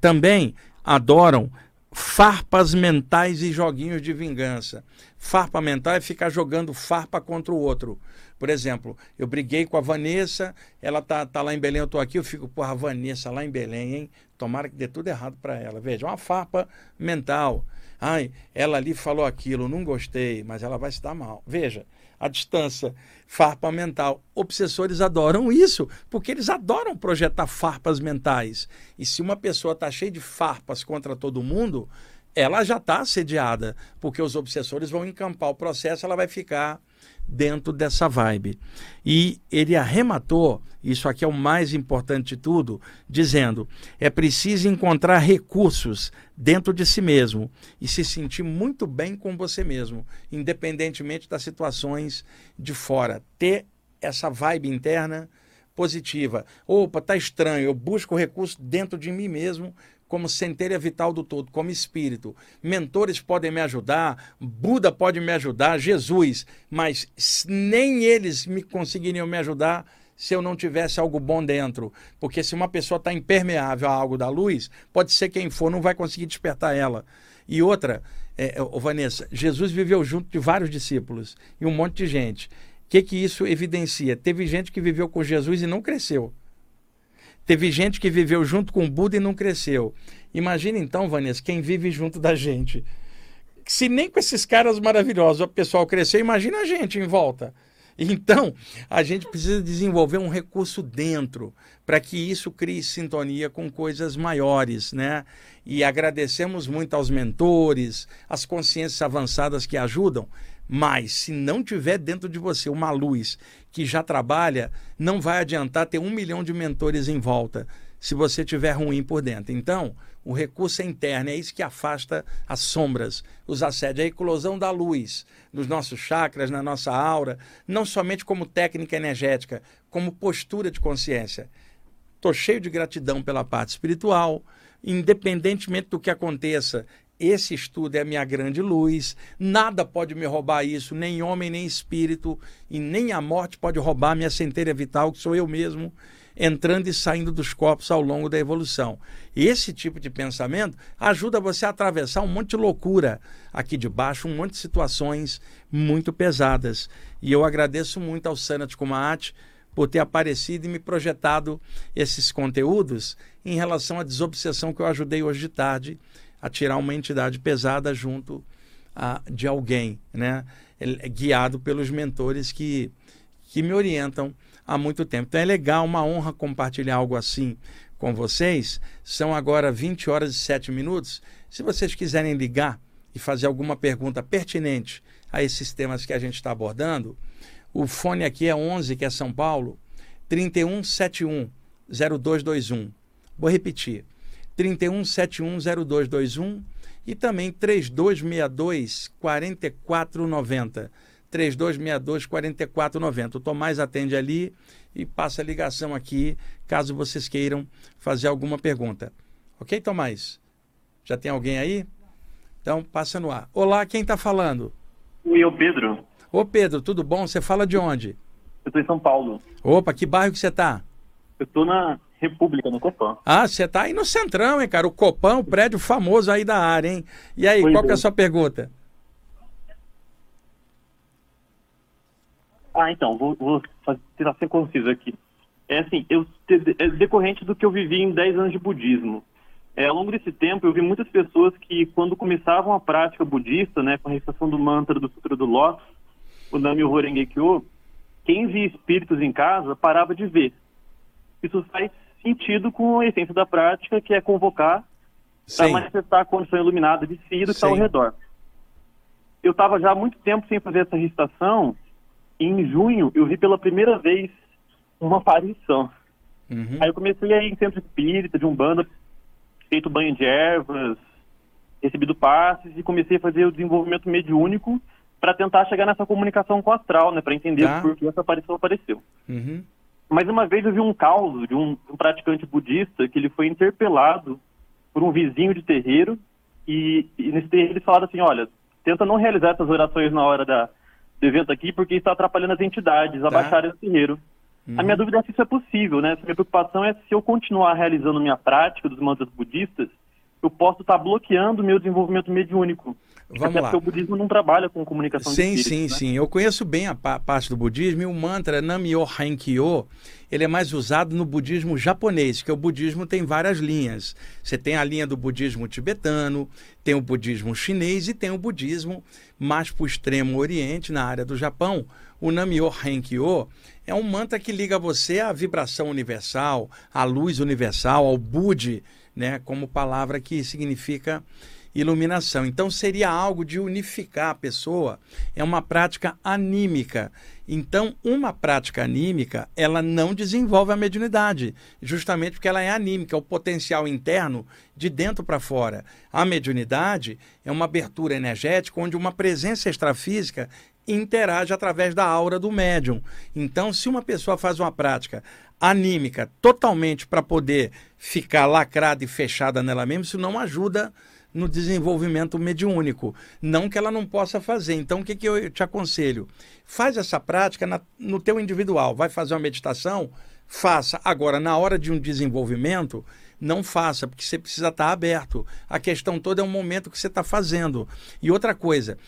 Também adoram farpas mentais e joguinhos de vingança. Farpa mental é ficar jogando farpa contra o outro. Por exemplo, eu briguei com a Vanessa, ela tá lá em Belém, eu estou aqui, eu fico, porra, a Vanessa lá em Belém, hein? Tomara que dê tudo errado para ela. Veja, uma farpa mental. Ai, ela ali falou aquilo, não gostei, mas ela vai se dar mal. Veja, a distância, farpa mental. Obsessores adoram isso, porque eles adoram projetar farpas mentais. E se uma pessoa está cheia de farpas contra todo mundo, ela já está assediada, porque os obsessores vão encampar o processo, ela vai ficar dentro dessa vibe. E ele arrematou, isso aqui é o mais importante de tudo, dizendo, é preciso encontrar recursos dentro de si mesmo e se sentir muito bem com você mesmo, independentemente das situações de fora. Ter essa vibe interna positiva. Opa, tá estranho, eu busco recurso dentro de mim mesmo, como centelha vital do todo, como espírito. Mentores podem me ajudar, Buda pode me ajudar, Jesus, mas nem eles me conseguiriam me ajudar se eu não tivesse algo bom dentro. Porque se uma pessoa está impermeável a algo da luz, pode ser quem for, não vai conseguir despertar ela. E outra, Vanessa, Jesus viveu junto de vários discípulos e um monte de gente. O que isso evidencia? Teve gente que viveu com Jesus e não cresceu. Teve gente que viveu junto com o Buda e não cresceu. Imagina então, Vanessa, quem vive junto da gente. Se nem com esses caras maravilhosos o pessoal cresceu, imagina a gente em volta. Então, a gente precisa desenvolver um recurso dentro para que isso crie sintonia com coisas maiores, né? E agradecemos muito aos mentores, às consciências avançadas que ajudam. Mas se não tiver dentro de você uma luz que já trabalha, não vai adiantar ter 1 milhão de mentores em volta se você tiver ruim por dentro. Então, o recurso é interno, é isso que afasta as sombras, os assédios, a eclosão da luz nos nossos chakras, na nossa aura, não somente como técnica energética, como postura de consciência. Estou cheio de gratidão pela parte espiritual, independentemente do que aconteça. Esse estudo é a minha grande luz, nada pode me roubar isso, nem homem, nem espírito, e nem a morte pode roubar minha centelha vital, que sou eu mesmo, entrando e saindo dos corpos ao longo da evolução. Esse tipo de pensamento ajuda você a atravessar um monte de loucura aqui de baixo, um monte de situações muito pesadas. E eu agradeço muito ao Sanat Kumara por ter aparecido e me projetado esses conteúdos em relação à desobsessão que eu ajudei hoje de tarde, a tirar uma entidade pesada junto de alguém, né? Guiado pelos mentores que me orientam há muito tempo. Então é legal, uma honra compartilhar algo assim com vocês. São agora 20h07. Se vocês quiserem ligar e fazer alguma pergunta pertinente a esses temas que a gente está abordando, o fone aqui é 11, que é São Paulo, 3171-0221. Vou repetir. 31710221 e também 3262-4490. 3262-4490. O Tomás atende ali e passa a ligação aqui, caso vocês queiram fazer alguma pergunta. Ok, Tomás? Já tem alguém aí? Então, passa no ar. Olá, quem está falando? Oi, eu, Pedro. Ô, Pedro, tudo bom? Você fala de onde? Eu estou em São Paulo. Opa, que bairro que você está? Eu estou na República, no Copan. Ah, você está aí no centrão, hein, cara? O Copan, o prédio famoso aí da área, hein? E aí, pois qual que é a sua pergunta? Ah, então, vou tentar ser conciso aqui. É assim, decorrente do que eu vivi em 10 anos de budismo. Ao longo desse tempo, eu vi muitas pessoas que, quando começavam a prática budista, né, com a recitação do mantra do Sutra do Lótus, o Nam-myo-hen-kyo, quem via espíritos em casa parava de ver. Isso faz sentido com a essência da prática, que é convocar para manifestar a condição iluminada de si e do que está ao redor. Eu estava já há muito tempo sem fazer essa recitação e em junho eu vi pela primeira vez uma aparição. Uhum. Aí eu comecei a ir em centro espírita, de umbanda, feito banho de ervas, recebido passes e comecei a fazer o desenvolvimento mediúnico para tentar chegar nessa comunicação com o astral, né, para entender por que essa aparição apareceu. Uhum. Mas uma vez eu vi um caso de um praticante budista que ele foi interpelado por um vizinho de terreiro e nesse terreiro eles falaram assim, olha, tenta não realizar essas orações na hora do evento aqui porque está atrapalhando as entidades, tá, abaixarem o terreiro. A minha dúvida é se isso é possível, né? A minha preocupação é se eu continuar realizando minha prática dos mantras budistas, eu posso estar bloqueando o meu desenvolvimento mediúnico. Vamos lá. Porque o budismo não trabalha com comunicação de espíritos. Sim, sim, né? Eu conheço bem a parte do budismo e o mantra Nam-myo-hen-kyo, ele é mais usado no budismo japonês, que o budismo tem várias linhas. Você tem a linha do budismo tibetano, tem o budismo chinês e tem o budismo mais para o extremo oriente, na área do Japão. O Nam-myo-hen-kyo é um mantra que liga você à vibração universal, à luz universal, ao Budi, né, como palavra que significa iluminação. Então seria algo de unificar a pessoa, é uma prática anímica. Então uma prática anímica, ela não desenvolve a mediunidade, justamente porque ela é anímica, é o potencial interno de dentro para fora. A mediunidade é uma abertura energética onde uma presença extrafísica interage através da aura do médium. Então, se uma pessoa faz uma prática anímica totalmente para poder ficar lacrada e fechada nela mesma, isso não ajuda no desenvolvimento mediúnico. Não que ela não possa fazer. Então, o que eu te aconselho? Faz essa prática no teu individual. Vai fazer uma meditação? Faça. Agora, na hora de um desenvolvimento, não faça, porque você precisa estar aberto. A questão toda é o momento que você está fazendo. E outra coisa,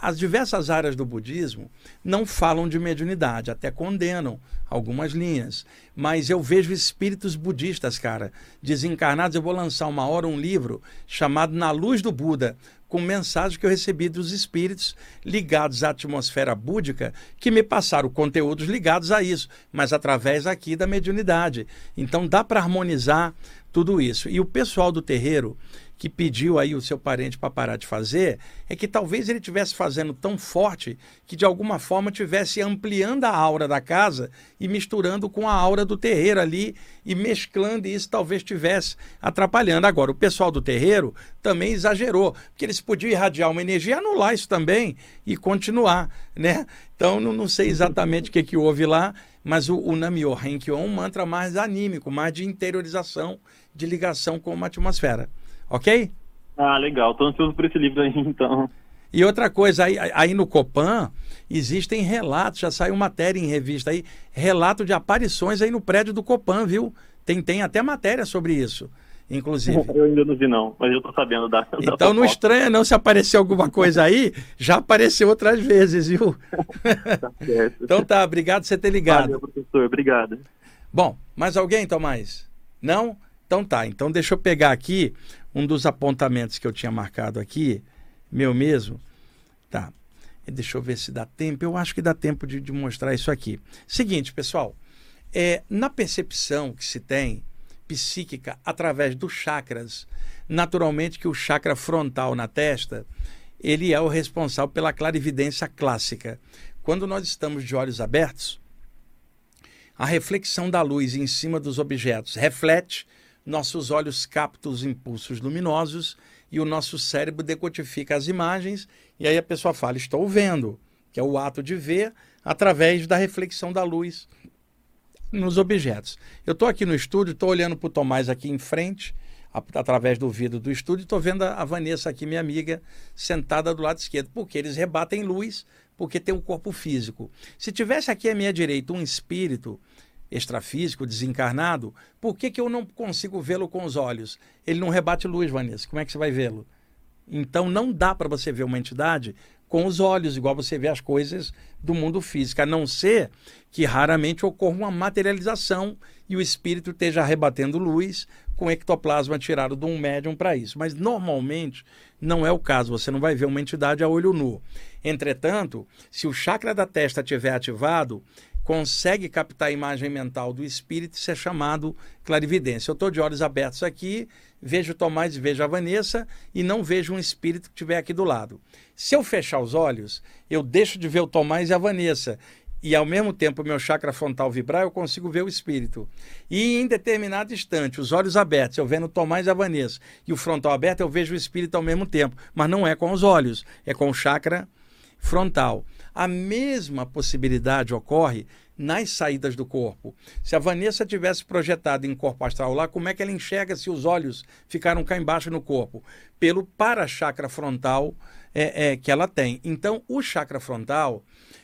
as diversas áreas do budismo não falam de mediunidade, até condenam algumas linhas. Mas eu vejo espíritos budistas, cara, desencarnados. Eu vou lançar uma hora um livro chamado Na Luz do Buda, com mensagens que eu recebi dos espíritos ligados à atmosfera búdica, que me passaram conteúdos ligados a isso, mas através aqui da mediunidade. Então dá para harmonizar tudo isso. E o pessoal do terreiro, que pediu aí o seu parente para parar de fazer, é que talvez ele estivesse fazendo tão forte que de alguma forma estivesse ampliando a aura da casa e misturando com a aura do terreiro ali e mesclando, e isso talvez estivesse atrapalhando. Agora, o pessoal do terreiro também exagerou, porque eles podiam irradiar uma energia e anular isso também e continuar, né? Então, não sei exatamente o que houve lá, mas o Nam-myo-hen-kyo é um mantra mais anímico, mais de interiorização, de ligação com uma atmosfera. Ok? Ah, legal. Estou ansioso por esse livro aí, então. E outra coisa, aí no Copan, existem relatos, já saiu matéria em revista aí, relato de aparições aí no prédio do Copan, viu? Tem até matéria sobre isso, inclusive. Eu ainda não vi não, mas eu estou sabendo da Então não estranha não se aparecer alguma coisa aí, já apareceu outras vezes, viu? Tá certo. Então tá, obrigado por você ter ligado. Valeu, professor, obrigado. Bom, mais alguém, Tomás? Não? Então tá, então deixa eu pegar aqui um dos apontamentos que eu tinha marcado aqui, meu mesmo. Tá, deixa eu ver se dá tempo, eu acho que dá tempo de mostrar isso aqui. Seguinte, pessoal, na percepção que se tem psíquica através dos chakras, naturalmente que o chakra frontal na testa, ele é o responsável pela clarividência clássica. Quando nós estamos de olhos abertos, a reflexão da luz em cima dos objetos reflete. Nossos olhos captam os impulsos luminosos e o nosso cérebro decodifica as imagens. E aí a pessoa fala, estou vendo, que é o ato de ver através da reflexão da luz nos objetos. Eu estou aqui no estúdio, estou olhando para o Tomás aqui em frente, através do vidro do estúdio, estou vendo a Vanessa aqui, minha amiga, sentada do lado esquerdo, porque eles rebatem luz, porque tem um corpo físico. Se tivesse aqui à minha direita um espírito extrafísico, desencarnado, por que eu não consigo vê-lo com os olhos? Ele não rebate luz, Vanessa, como é que você vai vê-lo? Então não dá para você ver uma entidade com os olhos, igual você vê as coisas do mundo físico, a não ser que raramente ocorra uma materialização e o espírito esteja rebatendo luz com ectoplasma tirado de um médium para isso. Mas normalmente não é o caso, você não vai ver uma entidade a olho nu. Entretanto, se o chakra da testa estiver ativado, consegue captar a imagem mental do espírito, isso é chamado clarividência. Eu estou de olhos abertos aqui, vejo o Tomás e vejo a Vanessa e não vejo um espírito que estiver aqui do lado. Se eu fechar os olhos, eu deixo de ver o Tomás e a Vanessa e ao mesmo tempo o meu chakra frontal vibrar, eu consigo ver o espírito. E em determinado instante, os olhos abertos, eu vendo o Tomás e a Vanessa e o frontal aberto, eu vejo o espírito ao mesmo tempo, mas não é com os olhos, é com o chakra frontal. A mesma possibilidade ocorre nas saídas do corpo. Se a Vanessa tivesse projetado em corpo astral lá, como é que ela enxerga se os olhos ficaram cá embaixo no corpo? Pelo para-chakra frontal que ela tem. Então, o chakra frontal,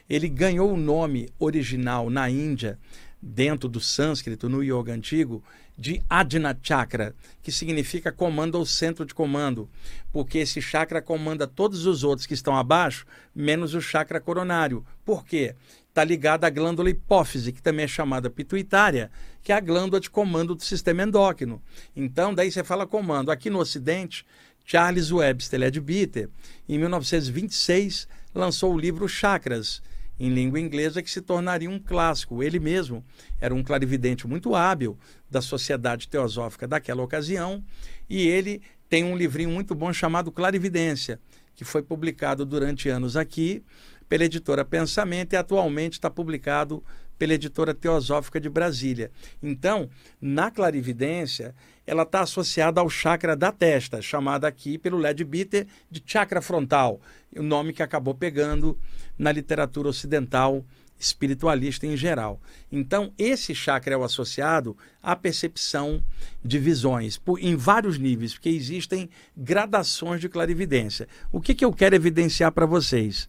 ele ganhou o nome original na Índia, dentro do sânscrito, no yoga antigo, de Ajna Chakra, que significa comando ou centro de comando, porque esse chakra comanda todos os outros que estão abaixo, menos o chakra coronário. Por quê? Está ligado à glândula hipófise, que também é chamada pituitária, que é a glândula de comando do sistema endócrino. Então, daí você fala comando. Aqui no Ocidente, Charles Webster Leadbeater, em 1926, lançou o livro Chakras, em língua inglesa, que se tornaria um clássico. Ele mesmo era um clarividente muito hábil da sociedade teosófica daquela ocasião, e ele tem um livrinho muito bom chamado Clarividência, que foi publicado durante anos aqui pela editora Pensamento e atualmente está publicado pela editora Teosófica de Brasília. Então, na clarividência, ela está associada ao chakra da testa, chamada aqui pelo Leadbeater de chakra frontal, o nome que acabou pegando na literatura ocidental espiritualista em geral. Então, esse chakra é o associado à percepção de visões, em vários níveis, porque existem gradações de clarividência. O que eu quero evidenciar para vocês?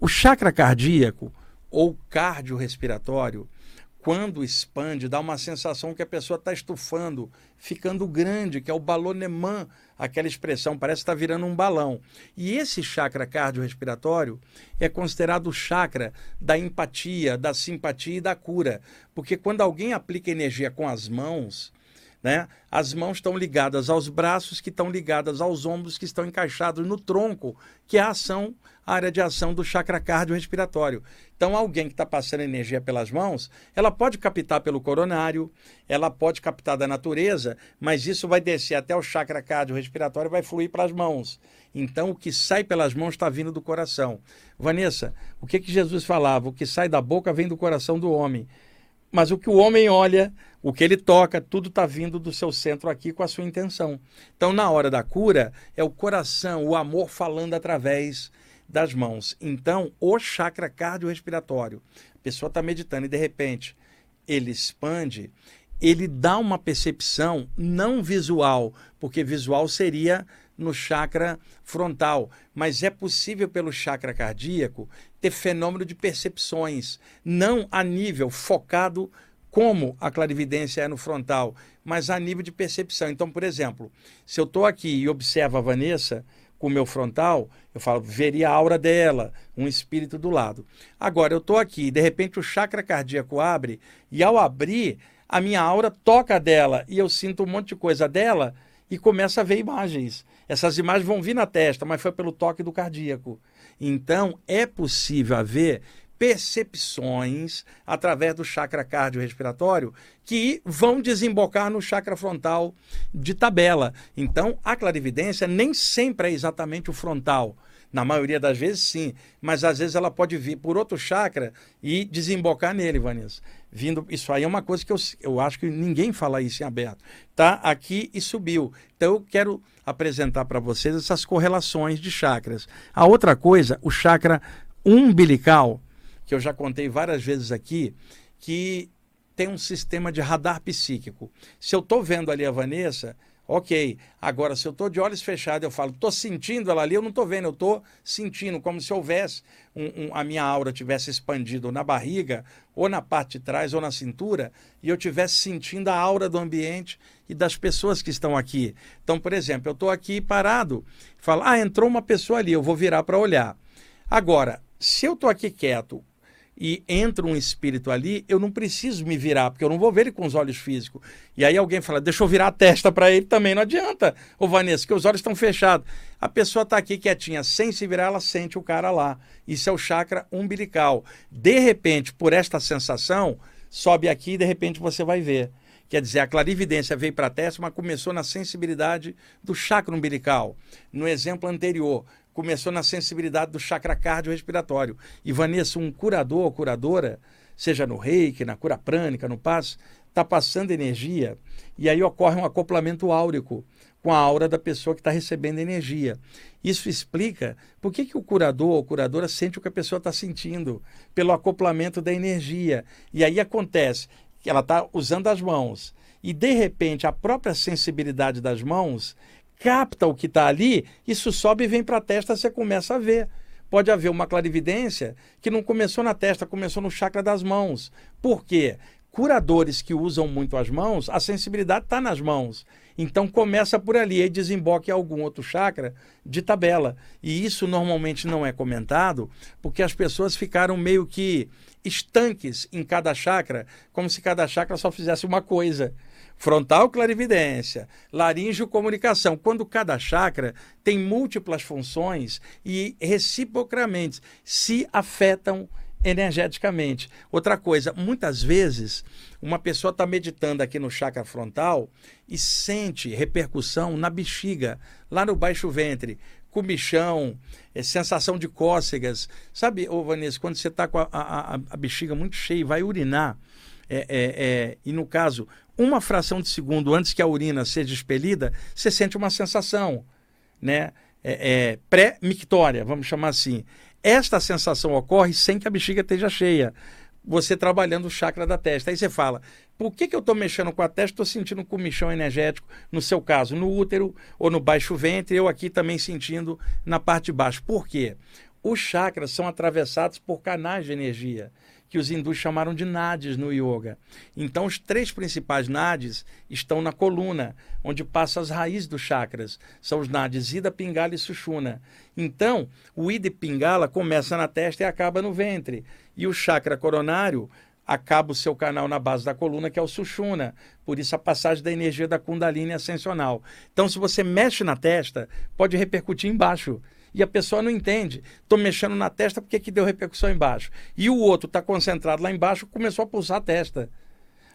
O chakra cardíaco, ou cardiorrespiratório, quando expande, dá uma sensação que a pessoa está estufando, ficando grande, que é o balonemã, aquela expressão, parece que está virando um balão. E esse chakra cardiorrespiratório é considerado o chakra da empatia, da simpatia e da cura, porque quando alguém aplica energia com as mãos, né? As mãos estão ligadas aos braços, que estão ligadas aos ombros, que estão encaixados no tronco, que é a área de ação do chakra cardiorrespiratório. Então, alguém que está passando energia pelas mãos, ela pode captar pelo coronário, ela pode captar da natureza, mas isso vai descer até o chakra cardiorrespiratório e vai fluir para as mãos. Então, o que sai pelas mãos está vindo do coração. Vanessa, o que Jesus falava? O que sai da boca vem do coração do homem. Mas o que o homem olha, o que ele toca, tudo está vindo do seu centro aqui com a sua intenção. Então, na hora da cura, é o coração, o amor falando através das mãos. Então, o chakra cardiorrespiratório, a pessoa está meditando e, de repente, ele expande, ele dá uma percepção não visual, porque visual seria no chakra frontal, mas é possível pelo chakra cardíaco ter fenômeno de percepções, não a nível focado como a clarividência é no frontal, mas a nível de percepção. Então, por exemplo, se eu estou aqui e observo a Vanessa com o meu frontal, eu falo, veria a aura dela, um espírito do lado. Agora, eu estou aqui e de repente o chakra cardíaco abre e ao abrir, a minha aura toca dela e eu sinto um monte de coisa dela e começa a ver imagens. Essas imagens vão vir na testa, mas foi pelo toque do cardíaco. Então, é possível haver percepções através do chakra cardiorrespiratório que vão desembocar no chakra frontal de tabela. Então, a clarividência nem sempre é exatamente o frontal. Na maioria das vezes, sim. Mas, às vezes, ela pode vir por outro chakra e desembocar nele, Vanessa. Isso aí é uma coisa que eu acho que ninguém fala isso em aberto. Está aqui e subiu. Então, eu quero apresentar para vocês essas correlações de chakras. A outra coisa, o chakra umbilical, que eu já contei várias vezes aqui, que tem um sistema de radar psíquico. Se eu estou vendo ali a Vanessa... Ok, agora se eu estou de olhos fechados, eu falo, estou sentindo ela ali, eu não estou vendo, eu estou sentindo, como se houvesse, a minha aura tivesse expandido na barriga, ou na parte de trás, ou na cintura, e eu estivesse sentindo a aura do ambiente e das pessoas que estão aqui. Então, por exemplo, eu estou aqui parado, falo, entrou uma pessoa ali, eu vou virar para olhar. Agora, se eu estou aqui quieto, e entra um espírito ali, eu não preciso me virar, porque eu não vou ver ele com os olhos físicos. E aí alguém fala, deixa eu virar a testa para ele também, não adianta, ô Vanessa, que os olhos estão fechados. A pessoa está aqui quietinha, sem se virar, ela sente o cara lá. Isso é o chakra umbilical. De repente, por esta sensação, sobe aqui e de repente você vai ver. Quer dizer, a clarividência veio para a testa, mas começou na sensibilidade do chakra umbilical. No exemplo anterior, começou na sensibilidade do chakra cardiorrespiratório. E, Vanessa, um curador ou curadora, seja no reiki, na cura prânica, no passe, está passando energia e aí ocorre um acoplamento áurico com a aura da pessoa que está recebendo energia. Isso explica por que, que o curador ou curadora sente o que a pessoa está sentindo, pelo acoplamento da energia. E aí acontece que ela está usando as mãos e, de repente, a própria sensibilidade das mãos capta o que está ali, isso sobe e vem para a testa, você começa a ver. Pode haver uma clarividência que não começou na testa, começou no chakra das mãos. Por quê? Curadores que usam muito as mãos, a sensibilidade está nas mãos. Então começa por ali e desemboca em algum outro chakra de tabela. E isso normalmente não é comentado, porque as pessoas ficaram meio que estanques em cada chakra, como se cada chakra só fizesse uma coisa. Frontal, clarividência, laríngeo, comunicação. Quando cada chakra tem múltiplas funções e reciprocamente se afetam energeticamente. Outra coisa, muitas vezes uma pessoa está meditando aqui no chakra frontal e sente repercussão na bexiga, lá no baixo ventre, comichão, sensação de cócegas. Sabe, ô Vanessa, quando você está com a bexiga muito cheia e vai urinar, e no caso, uma fração de segundo antes que a urina seja expelida, você sente uma sensação, né? Pré-mictória, vamos chamar assim. Esta sensação ocorre sem que a bexiga esteja cheia, você trabalhando o chakra da testa. Aí você fala, por que, que eu estou mexendo com a testa? Estou sentindo um comichão energético, no seu caso, no útero ou no baixo ventre, eu aqui também sentindo na parte de baixo. Por quê? Os chakras são atravessados por canais de energia, que os hindus chamaram de nadis no yoga. Então, os três principais nadis estão na coluna, onde passam as raízes dos chakras. São os nadis Ida, Pingala e Sushumna. Então, o Ida e Pingala começa na testa e acaba no ventre. E o chakra coronário acaba o seu canal na base da coluna, que é o Sushumna. Por isso, a passagem da energia da Kundalini ascensional. Então, se você mexe na testa, pode repercutir embaixo. E a pessoa não entende. Estou mexendo na testa porque que deu repercussão embaixo. E o outro está concentrado lá embaixo, começou a pulsar a testa.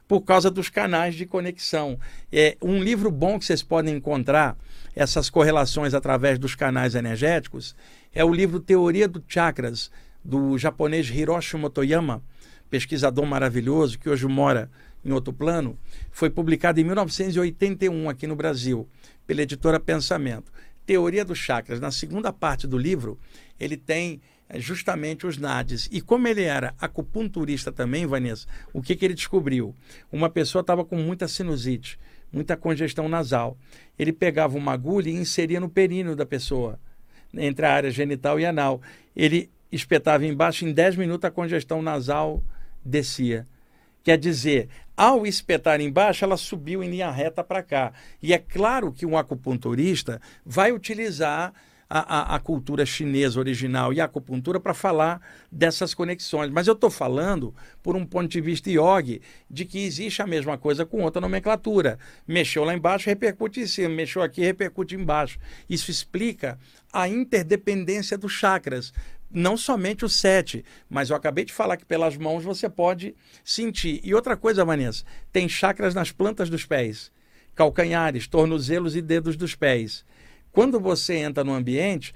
Por causa dos canais de conexão. É um livro bom que vocês podem encontrar essas correlações através dos canais energéticos. É o livro Teoria dos Chakras, do japonês Hiroshi Motoyama, pesquisador maravilhoso que hoje mora em outro plano. Foi publicado em 1981 aqui no Brasil, pela editora Pensamento. Teoria dos Chakras, na segunda parte do livro, ele tem justamente os nadis. E como ele era acupunturista também, Vanessa, o que ele descobriu? Uma pessoa estava com muita sinusite, muita congestão nasal. Ele pegava uma agulha e inseria no períneo da pessoa, entre a área genital e anal. Ele espetava embaixo, em 10 minutos a congestão nasal descia. Quer dizer, ao espetar embaixo, ela subiu em linha reta para cá. E é claro que um acupunturista vai utilizar a cultura chinesa original e a acupuntura para falar dessas conexões. Mas eu estou falando, por um ponto de vista yogi, de que existe a mesma coisa com outra nomenclatura. Mexeu lá embaixo, repercute em cima. Mexeu aqui, repercute embaixo. Isso explica a interdependência dos chakras. Não somente os 7, mas eu acabei de falar que pelas mãos você pode sentir. E outra coisa, Vanessa, tem chakras nas plantas dos pés, calcanhares, tornozelos e dedos dos pés. Quando você entra no ambiente,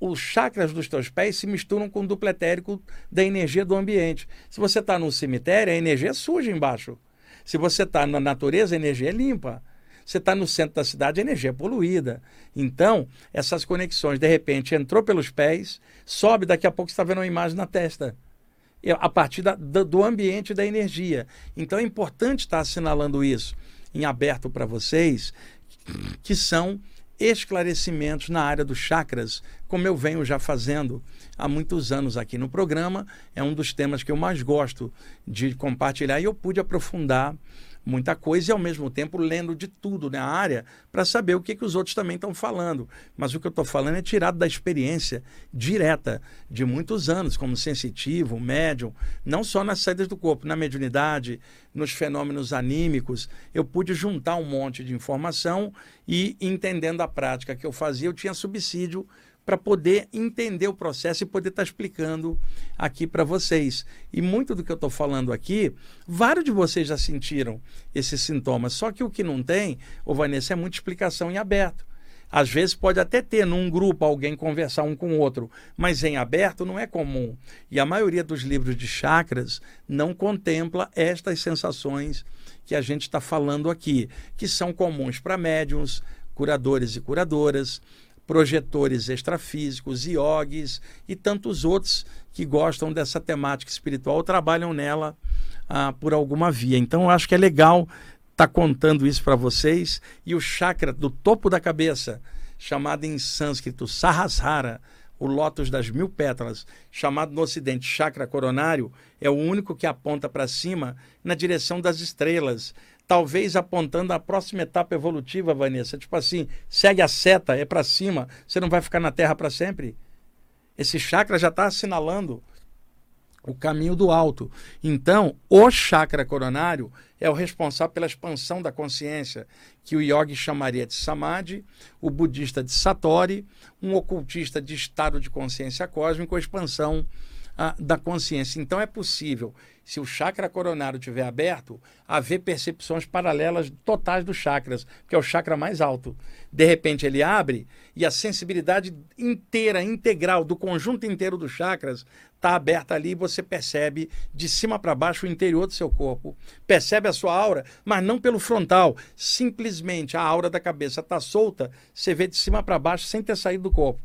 os chakras dos teus pés se misturam com o duplo etérico da energia do ambiente. Se você está num cemitério, a energia é suja embaixo. Se você está na natureza, a energia é limpa. Você está no centro da cidade, a energia é poluída. Então, essas conexões, de repente, entrou pelos pés, sobe, daqui a pouco você está vendo uma imagem na testa. A partir do ambiente da energia. Então, é importante estar assinalando isso em aberto para vocês, que são esclarecimentos na área dos chakras, como eu venho já fazendo há muitos anos aqui no programa. É um dos temas que eu mais gosto de compartilhar e eu pude aprofundar muita coisa e, ao mesmo tempo, lendo de tudo na área para saber o que os outros também estão falando. Mas o que eu estou falando é tirado da experiência direta de muitos anos, como sensitivo, médium, não só nas saídas do corpo, na mediunidade, nos fenômenos anímicos. Eu pude juntar um monte de informação e, entendendo a prática que eu fazia, eu tinha subsídio para poder entender o processo e poder estar explicando aqui para vocês. E muito do que eu estou falando aqui, vários de vocês já sentiram esses sintomas, só que o que não tem, ô Vanessa, é muita explicação em aberto. Às vezes pode até ter num grupo alguém conversar um com o outro, mas em aberto não é comum. E a maioria dos livros de chakras não contempla estas sensações que a gente está falando aqui, que são comuns para médiuns, curadores e curadoras, projetores extrafísicos, iogues e tantos outros que gostam dessa temática espiritual, trabalham nela por alguma via. Então, eu acho que é legal estar contando isso para vocês. E o chakra do topo da cabeça, chamado em sânscrito Sahasrara, o lótus das mil pétalas, chamado no ocidente chakra coronário, é o único que aponta para cima na direção das estrelas, talvez apontando a próxima etapa evolutiva, Vanessa. Tipo assim, segue a seta, é para cima, você não vai ficar na Terra para sempre. Esse chakra já está assinalando o caminho do alto. Então, o chakra coronário é o responsável pela expansão da consciência, que o yogi chamaria de samadhi, o budista de satori, um ocultista de estado de consciência cósmico, a expansão da consciência. Então, é possível, se o chakra coronário estiver aberto, haver percepções paralelas totais dos chakras, porque é o chakra mais alto. De repente, ele abre e a sensibilidade inteira, integral, do conjunto inteiro dos chakras está aberta ali, e você percebe de cima para baixo o interior do seu corpo, percebe a sua aura, mas não pelo frontal, simplesmente a aura da cabeça está solta, você vê de cima para baixo sem ter saído do corpo.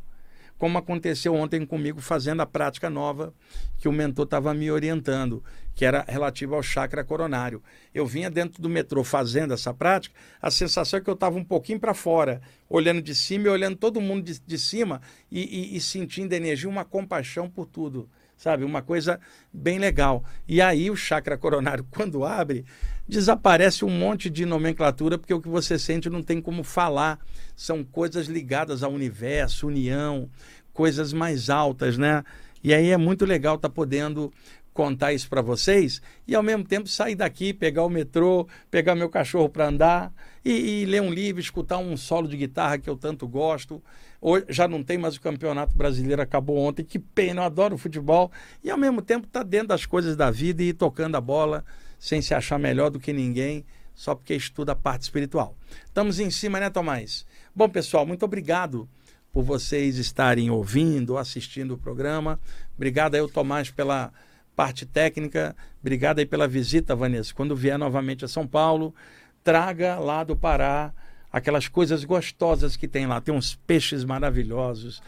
Como aconteceu ontem comigo fazendo a prática nova que o mentor estava me orientando, que era relativa ao chakra coronário. Eu vinha dentro do metrô fazendo essa prática, a sensação é que eu estava um pouquinho para fora, olhando de cima e olhando todo mundo de cima e sentindo energia, uma compaixão por tudo, sabe? Uma coisa bem legal. E aí o chakra coronário, quando abre, desaparece um monte de nomenclatura, porque o que você sente não tem como falar. São coisas ligadas ao universo, união, coisas mais altas, né? E aí é muito legal estar podendo contar isso para vocês e, ao mesmo tempo, sair daqui, pegar o metrô, pegar meu cachorro para andar e ler um livro, escutar um solo de guitarra que eu tanto gosto. Hoje, já não tem mais o Campeonato Brasileiro, acabou ontem, que pena, eu adoro futebol. E, ao mesmo tempo, estar dentro das coisas da vida e ir tocando a bola, sem se achar melhor do que ninguém, só porque estuda a parte espiritual. Estamos em cima, né, Tomás? Bom, pessoal, muito obrigado por vocês estarem ouvindo, assistindo o programa. Obrigado aí, Tomás, pela parte técnica. Obrigado aí pela visita, Vanessa. Quando vier novamente a São Paulo, traga lá do Pará aquelas coisas gostosas que tem lá. Tem uns peixes maravilhosos,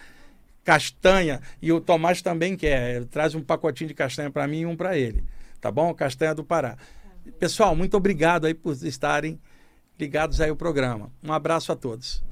castanha, e o Tomás também quer. Ele traz um pacotinho de castanha para mim e um para ele. Tá bom? Castanha do Pará. Pessoal, muito obrigado aí por estarem ligados aí ao programa. Um abraço a todos.